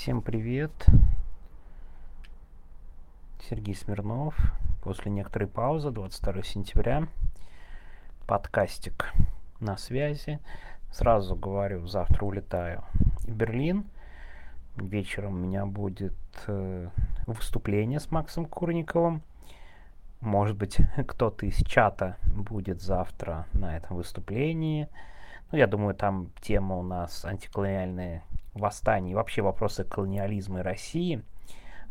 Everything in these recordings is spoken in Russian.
Всем привет. Сергей Смирнов. После некоторой паузы, 22 сентября. Подкастик на связи. Сразу говорю, завтра улетаю в Берлин. Вечером у меня будет выступление с Максом Курниковым. Может быть, кто-то из чата будет завтра на этом выступлении. Ну, я думаю, там тема у нас антиколониальные восстания и вообще вопросы колониализма и России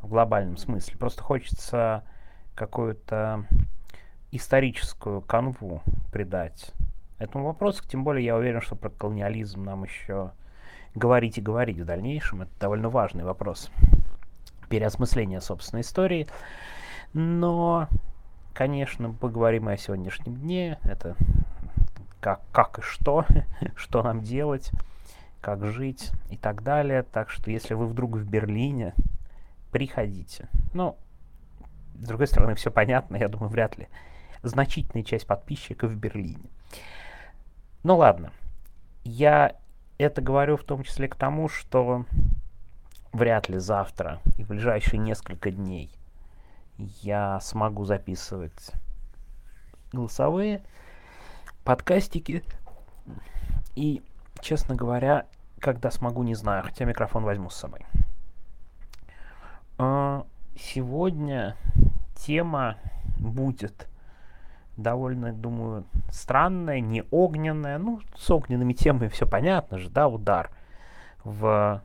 в глобальном смысле. Просто хочется какую-то историческую канву придать этому вопросу. Тем более, я уверен, что про колониализм нам еще говорить и говорить в дальнейшем. Это довольно важный вопрос переосмысления собственной истории. Но, конечно, поговорим о сегодняшнем дне. Это как и что, что нам делать, как жить и так далее. Так что, если вы вдруг в Берлине, приходите. Ну, с другой стороны, все понятно. Я думаю, вряд ли значительная часть подписчиков в Берлине. Ну, ладно. Я это говорю в том числе к тому, что вряд ли завтра и в ближайшие несколько дней я смогу записывать голосовые подкастики. И, честно говоря, когда смогу, не знаю, хотя микрофон возьму с собой. Сегодня тема будет довольно, думаю, странная, не огненная. Ну, с огненными темами все понятно же, да, удар по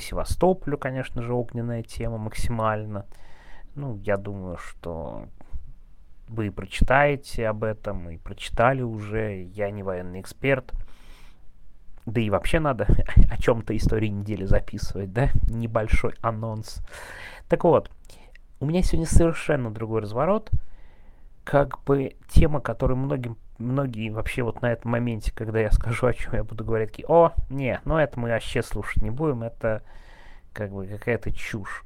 Севастополю, конечно же, огненная тема максимально. Ну, я думаю, что вы прочитаете об этом и прочитали уже. Я не военный эксперт. Да и вообще надо о чем-то истории недели записывать, да? Небольшой анонс. Так вот, у меня сегодня совершенно другой разворот. Как бы тема, которую многие вообще вот на этом моменте, когда я скажу, о чем я буду говорить, такие: о, не, ну это мы вообще слушать не будем, это как бы какая-то чушь.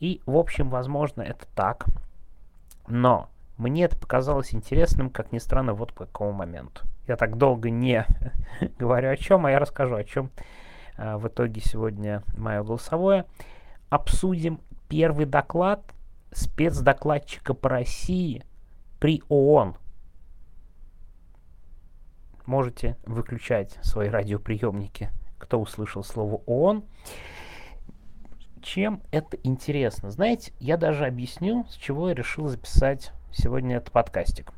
И, в общем, возможно, это так. Но мне это показалось интересным, как ни странно, вот по какому моменту. Я так долго не говорю о чем, а я расскажу, о чем в итоге сегодня мое голосовое. Обсудим первый доклад спецдокладчика по России при ООН. Можете выключать свои радиоприемники, кто услышал слово ООН. Чем это интересно? Знаете, я даже объясню, с чего я решил записать сегодня этот подкастик.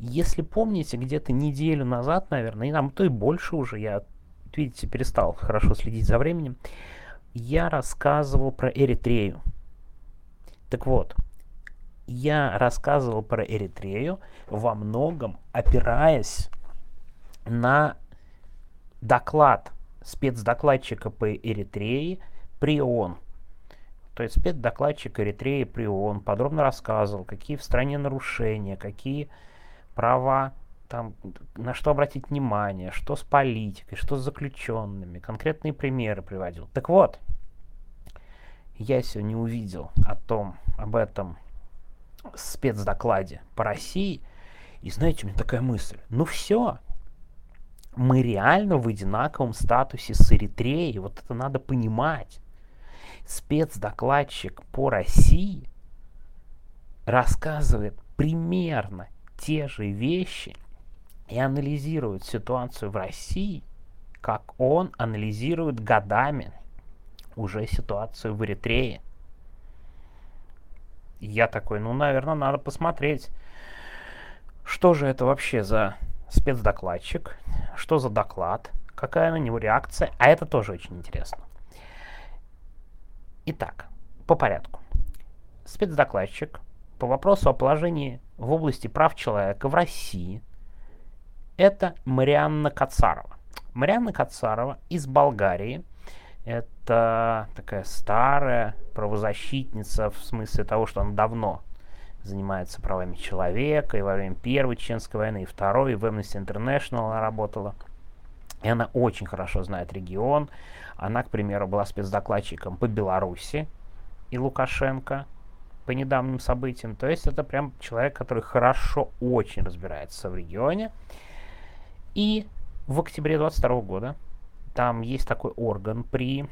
Если помните, где-то неделю назад, наверное, и нам то и больше уже, я, видите, перестал хорошо следить за временем, я рассказывал про Эритрею. Так вот, я рассказывал про Эритрею во многом опираясь на доклад спецдокладчика по Эритрее при ООН. То есть спецдокладчик Эритреи при ООН подробно рассказывал, какие в стране нарушения, какие права, там, на что обратить внимание, что с политикой, что с заключенными, конкретные примеры приводил. Так вот, я сегодня увидел об этом спецдокладе по России, и знаете, у меня такая мысль: ну все, мы реально в одинаковом статусе с Эритреей, вот это надо понимать. Спецдокладчик по России рассказывает примерно те же вещи и анализирует ситуацию в России, как он анализирует годами уже ситуацию в Эритрее. Я такой: ну, наверное, надо посмотреть, что же это вообще за спецдокладчик, что за доклад, какая на него реакция, а это тоже очень интересно. Итак, по порядку. Спецдокладчик по вопросу о положении в области прав человека в России — это Марианна Кацарова. Марианна Кацарова из Болгарии. Это такая старая правозащитница, в смысле того, что она давно занимается правами человека, и во время Первой Чеченской войны, и Второй, и в Amnesty International она работала. И она очень хорошо знает регион. Она, к примеру, была спецдокладчиком по Беларуси и Лукашенко по недавним событиям. То есть это прям человек, который хорошо очень разбирается в регионе. И в октябре 2022 года там есть такой орган при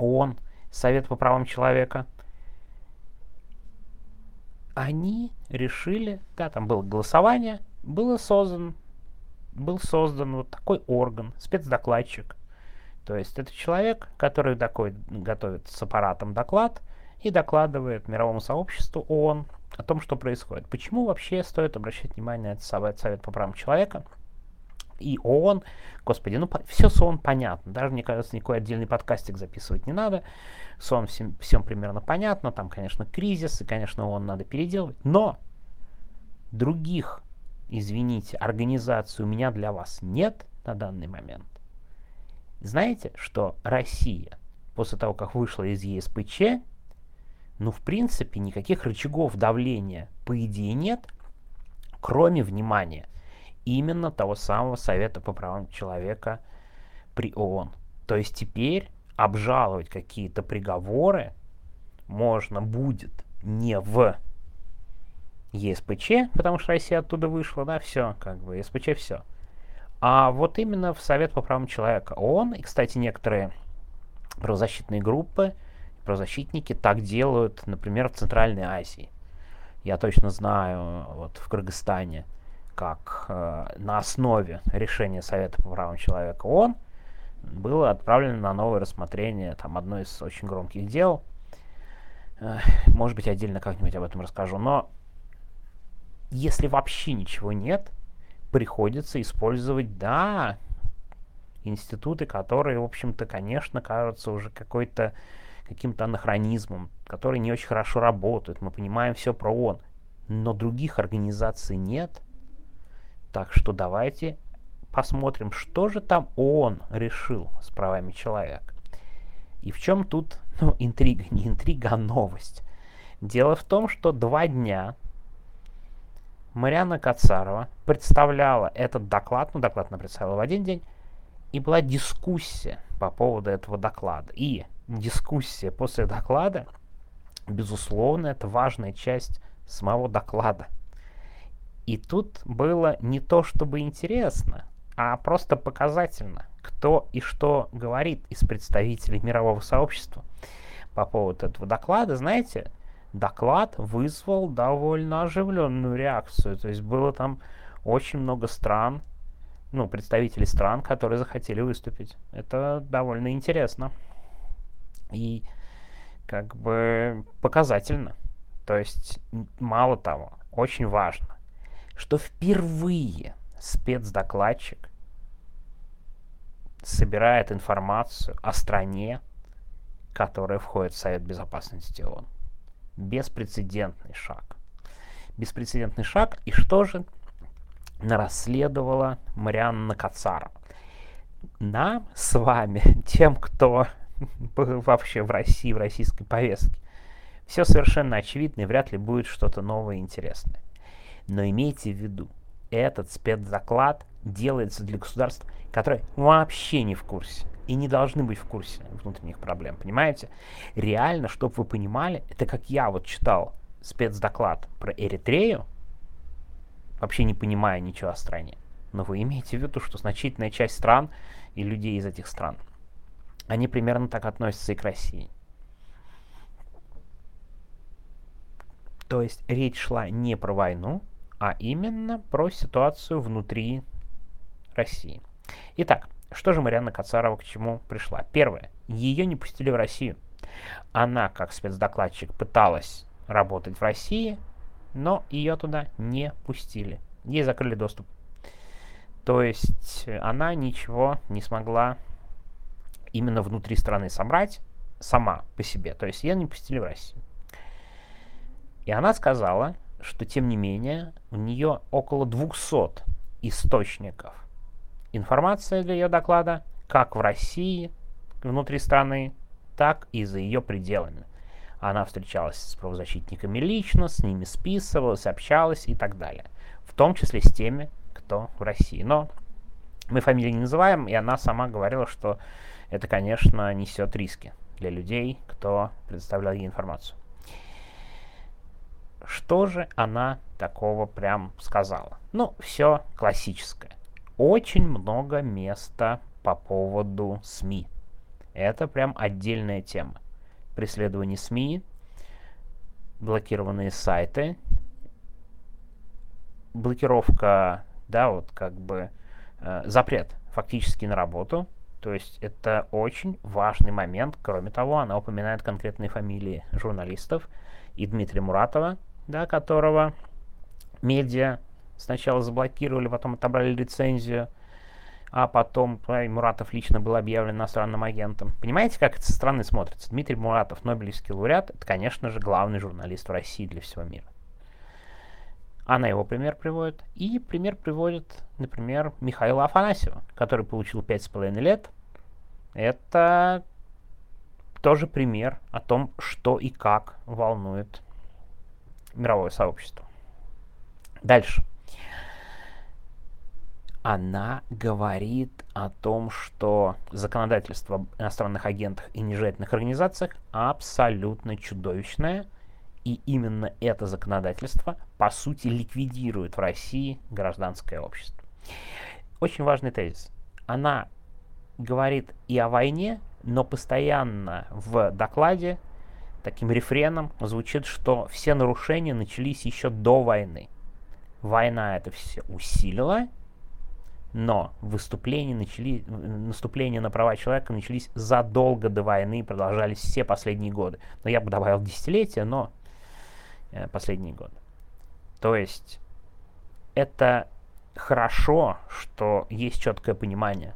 ООН, Совет по правам человека, они решили, да, там было голосование, был создан вот такой орган, спецдокладчик. То есть это человек, который такой готовит с аппаратом доклад и докладывает мировому сообществу ООН о том, что происходит. Почему вообще стоит обращать внимание на этот Совет по правам человека и ООН? Господи, ну все с ООН понятно. Даже, мне кажется, никакой отдельный подкастик записывать не надо. С ООН всем примерно понятно. Там, конечно, кризис, и, конечно, ООН надо переделывать. Но других, извините, организаций у меня для вас нет на данный момент. Знаете, что Россия, после того, как вышла из ЕСПЧ, ну, в принципе, никаких рычагов давления, по идее, нет, кроме внимания именно того самого Совета по правам человека при ООН. То есть теперь обжаловать какие-то приговоры можно будет не в ЕСПЧ, потому что Россия оттуда вышла, да, все, как бы, ЕСПЧ, все. А вот именно в Совет по правам человека ООН, и, кстати, некоторые правозащитные группы, правозащитники так делают, например, в Центральной Азии. Я точно знаю, вот в Кыргызстане, как на основе решения Совета по правам человека ООН было отправлено на новое рассмотрение там одно из очень громких дел. Может быть, отдельно как-нибудь об этом расскажу. Но если вообще ничего нет, приходится использовать, да, институты, которые, в общем-то, конечно, кажутся уже каким-то анахронизмом, которые не очень хорошо работают. Мы понимаем все про ООН, но других организаций нет. Так что давайте посмотрим, что же там ООН решил с правами человека. И в чем тут, ну, интрига, не интрига, а новость. Дело в том, что 2 дня Марианна Кацарова представляла этот доклад, ну, доклад она представила в один день, и была дискуссия по поводу этого доклада. И дискуссия после доклада, безусловно, это важная часть самого доклада. И тут было не то чтобы интересно, а просто показательно, кто и что говорит из представителей мирового сообщества по поводу этого доклада. Знаете, доклад вызвал довольно оживленную реакцию. То есть было там очень много стран, ну, представителей стран, которые захотели выступить. Это довольно интересно и как бы показательно. То есть, мало того, очень важно, что впервые спецдокладчик собирает информацию о стране, которая входит в Совет Безопасности ООН. Беспрецедентный шаг. Беспрецедентный шаг. И что же расследовала Марианна Кацарова? Нам с вами, тем, кто был вообще в России, в российской повестке, все совершенно очевидно и вряд ли будет что-то новое и интересное. Но имейте в виду, этот спецдоклад делается для государств, которые вообще не в курсе и не должны быть в курсе внутренних проблем, понимаете? Реально, чтобы вы понимали, это как я вот читал спецдоклад про Эритрею, вообще не понимая ничего о стране. Но вы имеете в виду, что значительная часть стран и людей из этих стран, они примерно так относятся и к России. То есть речь шла не про войну, а именно про ситуацию внутри России. Итак, что же Марианна Кацарова к чему пришла? Первое. Ее не пустили в Россию. Она, как спецдокладчик, пыталась работать в России, но ее туда не пустили. Ей закрыли доступ. То есть она ничего не смогла именно внутри страны собрать сама по себе. То есть ее не пустили в Россию. И она сказала, что, тем не менее, у нее около 200 источников информации для ее доклада, как в России, внутри страны, так и за ее пределами. Она встречалась с правозащитниками лично, с ними списывалась, общалась и так далее. В том числе с теми, кто в России. Но мы фамилии не называем, и она сама говорила, что это, конечно, несет риски для людей, кто предоставлял ей информацию. Что же она такого прям сказала? Ну, все классическое. Очень много места по поводу СМИ. Это прям отдельная тема. Преследование СМИ, блокированные сайты, блокировка, да, вот как бы запрет фактически на работу. То есть это очень важный момент. Кроме того, она упоминает конкретные фамилии журналистов и Дмитрия Муратова, да, которого медиа сначала заблокировали, потом отобрали лицензию, а потом Муратов лично был объявлен иностранным агентом. Понимаете, как это со стороны смотрится? Дмитрий Муратов, Нобелевский лауреат, это, конечно же, главный журналист в России для всего мира. Она его пример приводит. И пример приводит, например, Михаила Афанасьева, который получил 5,5 лет. Это тоже пример о том, что и как волнует мировое сообщество. Дальше. Она говорит о том, что законодательство об иностранных агентах и нежелательных организациях абсолютно чудовищное. И именно это законодательство, по сути, ликвидирует в России гражданское общество. Очень важный тезис. Она говорит и о войне, но постоянно в докладе таким рефреном звучит, что все нарушения начались еще до войны. Война это все усилила, но наступления на права человека начались задолго до войны и продолжались все последние годы. Но я бы добавил десятилетия, но последние годы. То есть это хорошо, что есть четкое понимание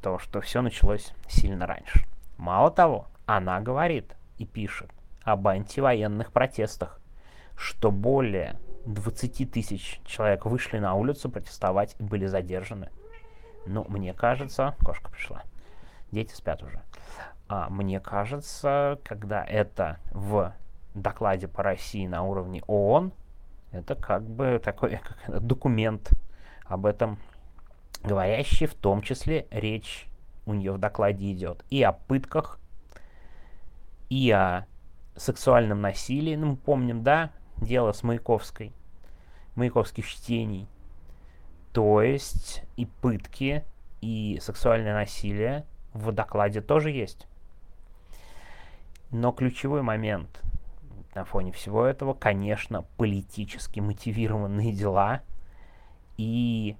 того, что все началось сильно раньше. Мало того, она говорит и пишет об антивоенных протестах, что более 20 тысяч человек вышли на улицу протестовать и были задержаны. Ну, мне кажется, кошка пришла, дети спят уже. Мне кажется, когда это в докладе по России на уровне ООН, это как бы такой документ об этом говорящий, в том числе речь у нее в докладе идет и о пытках, и о сексуальном насилии. Ну, мы помним, да, дело с Маяковской, маяковских чтений. То есть и пытки, и сексуальное насилие в докладе тоже есть. Но ключевой момент на фоне всего этого, конечно, политически мотивированные дела и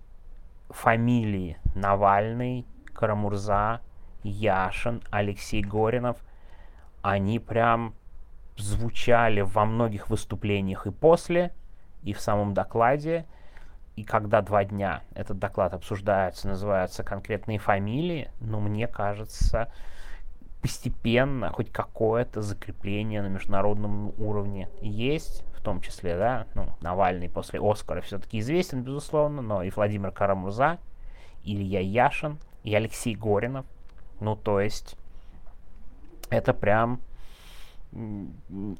фамилии Навальный, Карамурза, Яшин, Алексей Горинов. Они прям звучали во многих выступлениях и после, и в самом докладе. И когда 2 дня этот доклад обсуждается, называются конкретные фамилии, но мне кажется, постепенно хоть какое-то закрепление на международном уровне есть, в том числе, да, ну, Навальный после Оскара все-таки известен, безусловно, но и Владимир Карамурза, Илья Яшин, и Алексей Горинов. Ну, то есть, это прям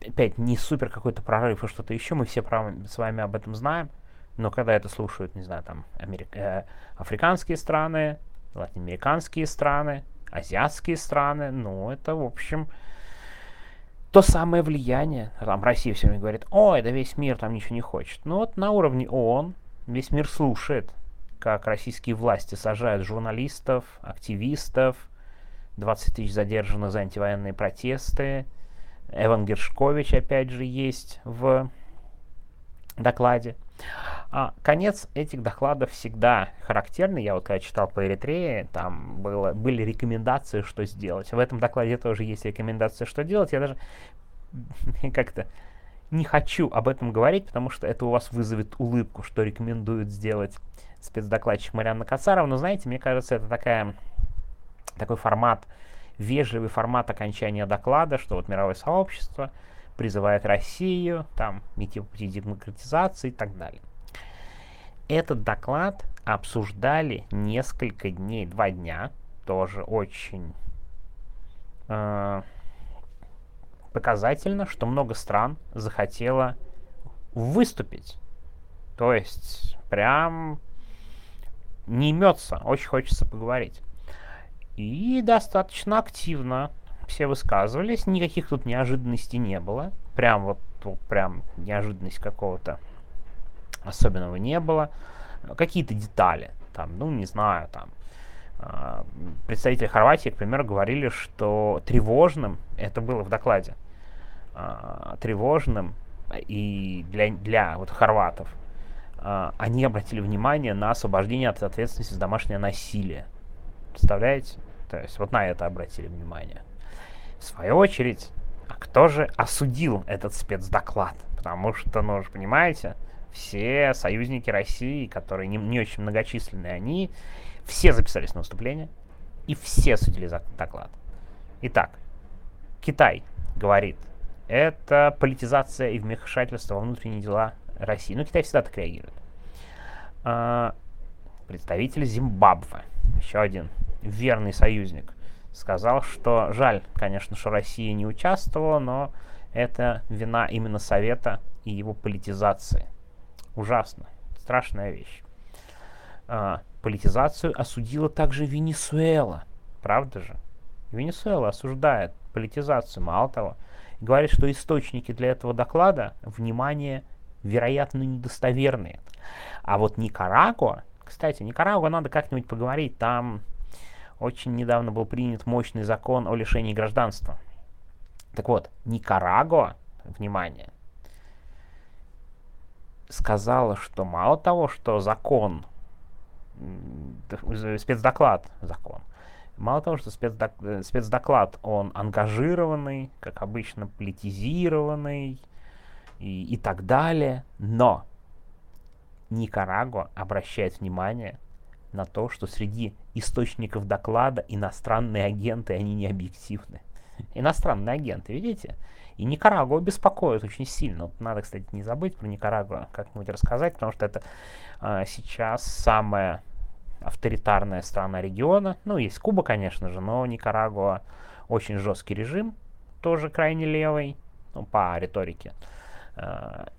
опять не супер какой-то прорыв и что-то еще, мы все с вами об этом знаем, но когда это слушают, не знаю, там, африканские страны, латиноамериканские страны, азиатские страны, ну, это, в общем, то самое влияние. Там Россия все время говорит, ой, да весь мир там ничего не хочет. Ну, вот на уровне ООН весь мир слушает, как российские власти сажают журналистов, активистов, 20 тысяч задержанных за антивоенные протесты. Эван Гершкович, опять же, есть в докладе. Конец этих докладов всегда характерный. Я вот когда читал по Эритрее, там были рекомендации, что сделать. В этом докладе тоже есть рекомендации, что делать. Я даже как-то не хочу об этом говорить, потому что это у вас вызовет улыбку, что рекомендует сделать спецдокладчик Марианна Кацарова. Но знаете, мне кажется, это такой формат, вежливый формат окончания доклада, что вот мировое сообщество призывает Россию там идти по пути демократизации и так далее. Этот доклад обсуждали несколько дней, 2 дня, тоже очень показательно, что много стран захотело выступить. То есть прям не имется, очень хочется поговорить. И достаточно активно все высказывались, никаких тут неожиданностей не было. Прям неожиданность какого-то особенного не было. Какие-то детали, там, ну, не знаю, там, представители Хорватии, к примеру, говорили, что тревожным, это было в докладе, тревожным и для вот хорватов, они обратили внимание на освобождение от ответственности за домашнее насилие. Представляете? То есть вот на это обратили внимание. В свою очередь, а кто же осудил этот спецдоклад? Потому что, ну, вы понимаете, все союзники России, которые не очень многочисленные, они все записались на выступление и все осудили за доклад. Итак, Китай говорит, это политизация и вмешательство во внутренние дела России. Ну, Китай всегда так реагирует. Представитель Зимбабве, еще один верный союзник, сказал, что жаль, конечно, что Россия не участвовала, но это вина именно Совета и его политизации. Ужасно, страшная вещь. Политизацию осудила также Венесуэла, правда же? Венесуэла осуждает политизацию, мало того, говорит, что источники для этого доклада, внимание, вероятно, недостоверные. А вот Никарагуа, кстати, Никарагуа надо как-нибудь поговорить, там очень недавно был принят мощный закон о лишении гражданства. Так вот, Никарагуа, внимание, сказала, что мало того, что спецдоклад, он ангажированный, как обычно, политизированный и так далее, но Никарагуа обращает внимание на то, что среди источников доклада иностранные агенты, они не объективны. Иностранные агенты, видите? И Никарагуа беспокоит очень сильно. Вот надо, кстати, не забыть про Никарагуа как-нибудь рассказать, потому что это сейчас самая авторитарная страна региона. Ну, есть Куба, конечно же, но Никарагуа очень жесткий режим, тоже крайне левый, ну, по риторике.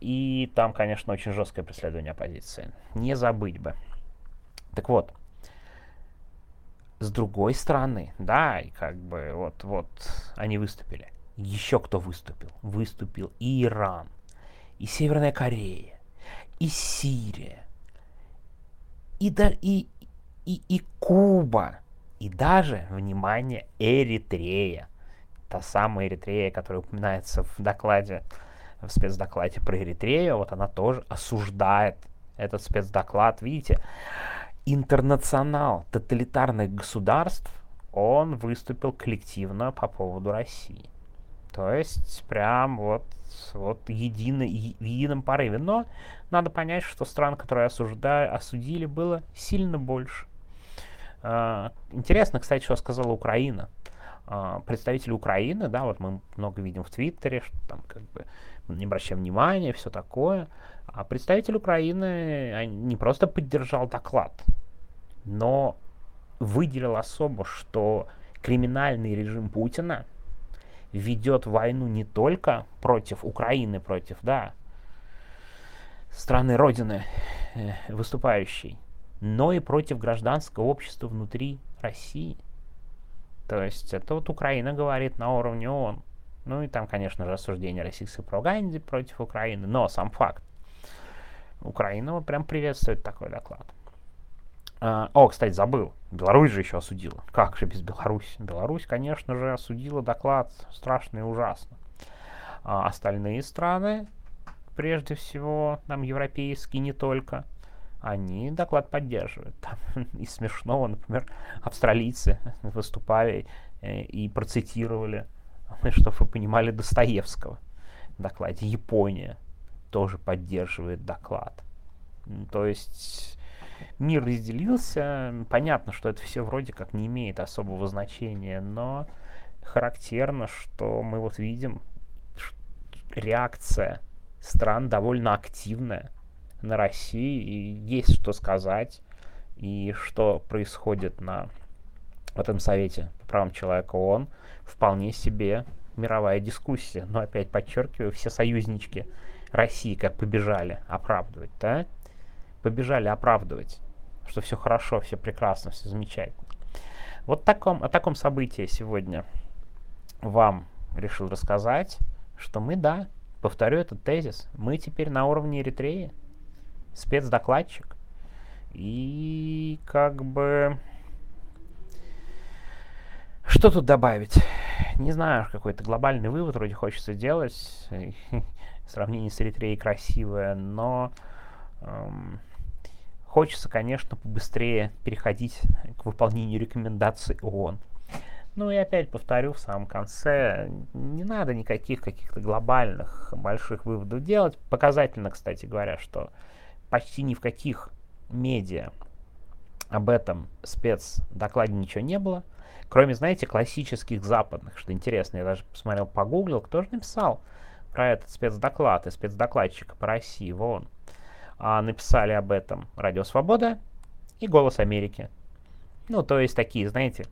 И там, конечно, очень жесткое преследование оппозиции. Не забыть бы. Так вот, с другой стороны, да, и как бы вот они выступили. Еще кто выступил? Выступил и Иран, и Северная Корея, и Сирия, и Куба, и даже, внимание, Эритрея. Та самая Эритрея, которая упоминается в докладе, в спецдокладе про Эритрею, вот она тоже осуждает этот спецдоклад. Видите, интернационал тоталитарных государств, он выступил коллективно по поводу России. То есть прям вот в едином порыве. Но надо понять, что стран, которые осудили, было сильно больше. Интересно, кстати, что сказала Украина. Представители Украины, да, вот мы много видим в Твиттере, что там как бы не обращаем внимания, все такое. А представитель Украины не просто поддержал доклад, но выделил особо, что криминальный режим Путина ведет войну не только против Украины, против, да, страны Родины выступающей, но и против гражданского общества внутри России. То есть это вот Украина говорит на уровне ООН. Ну и там, конечно же, осуждение российской пропаганды против Украины, но сам факт. Украина прям приветствует такой доклад. Кстати, забыл. Беларусь же еще осудила. Как же без Беларуси? Беларусь, конечно же, осудила доклад страшно и ужасно. Остальные страны, прежде всего, там европейские, не только, они доклад поддерживают. Там и смешного, например, австралийцы выступали и процитировали, чтобы вы понимали, Достоевского в докладе. Япония тоже поддерживает доклад. То есть мир разделился. Понятно, что это все вроде как не имеет особого значения, но характерно, что мы вот видим, что реакция стран довольно активная на Россию, и есть что сказать, и что происходит на этом Совете по правам человека ООН, вполне себе мировая дискуссия. Но опять подчеркиваю, все союзнички России как побежали оправдывать, да? Побежали оправдывать, что все хорошо, все прекрасно, все замечательно. Вот о таком событии сегодня вам решил рассказать, что мы, да, повторю этот тезис, мы теперь на уровне Эритреи, спецдокладчик, и как бы Что тут добавить? Не знаю, какой-то глобальный вывод вроде хочется делать. Сравнение с Эритреей красивое, но хочется, конечно, побыстрее переходить к выполнению рекомендаций ООН. Ну и опять повторю в самом конце, не надо никаких каких-то глобальных больших выводов делать. Показательно, кстати говоря, что почти ни в каких медиа об этом спецдокладе ничего не было. Кроме, знаете, классических западных, что интересно, я даже посмотрел, погуглил, кто же написал про этот спецдоклад и спецдокладчика по России в ООН. Написали об этом «Радио Свобода» и «Голос Америки». Ну, то есть такие, знаете,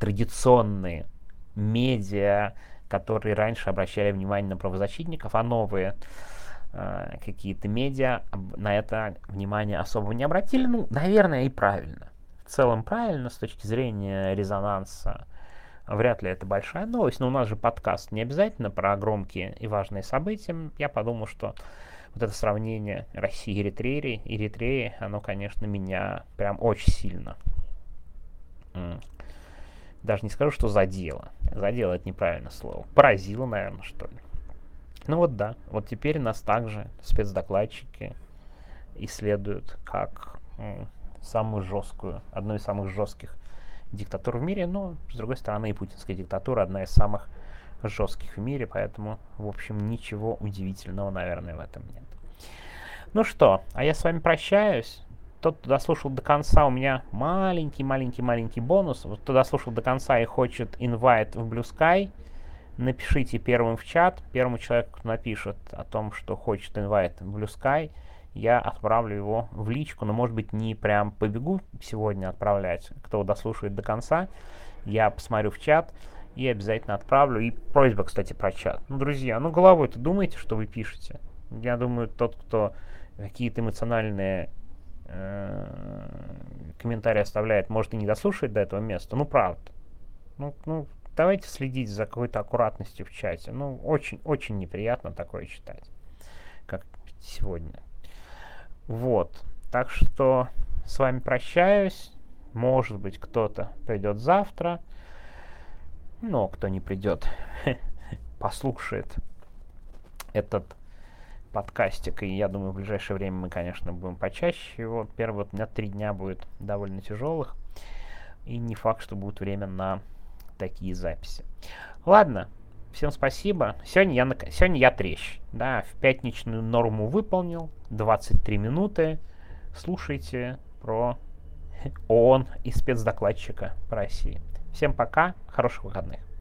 традиционные медиа, которые раньше обращали внимание на правозащитников, а новые какие-то медиа на это внимание особо не обратили. Ну, наверное, и правильно. В целом правильно, с точки зрения резонанса. Вряд ли это большая новость, но у нас же подкаст не обязательно про громкие и важные события. Я подумал, что вот это сравнение России и Эритреи, оно, конечно, меня прям очень сильно, даже не скажу, что задело. Задело — это неправильное слово. Поразило, наверное, что ли. Ну вот да, вот теперь нас также спецдокладчики исследуют как самую жесткую, одну из самых жестких диктатур в мире. Но, с другой стороны, и путинская диктатура одна из самых жестких в мире, поэтому, в общем, ничего удивительного, наверное, в этом нет. Ну что, а я с вами прощаюсь. Тот, кто дослушал до конца, у меня маленький бонус. Вот кто дослушал до конца и хочет инвайт в Blue Sky, напишите первым в чат. Первому человеку, кто напишет о том, что хочет инвайт в Blue Sky, я отправлю его в личку, но, может быть, не прям побегу сегодня отправлять. Кто дослушает до конца, я посмотрю в чат и обязательно отправлю. И просьба, кстати, про чат. Ну, друзья, ну головой-то думаете, что вы пишете? Я думаю, тот, кто какие-то эмоциональные комментарии оставляет, может и не дослушает до этого места. Ну, правда. Ну, давайте следить за какой-то аккуратностью в чате. Ну, очень-очень неприятно такое читать, как сегодня. Вот, так что с вами прощаюсь. Может быть, кто-то придет завтра, но кто не придет, послушает этот подкастик. И я думаю, в ближайшее время мы, конечно, будем почаще его. Первые у меня 3 дня будет довольно тяжелых, и не факт, что будет время на такие записи. Ладно, всем спасибо. Сегодня я трещ. Да, в пятничную норму выполнил. 23 минуты. Слушайте про ООН и спецдокладчика по России. Всем пока. Хороших выходных.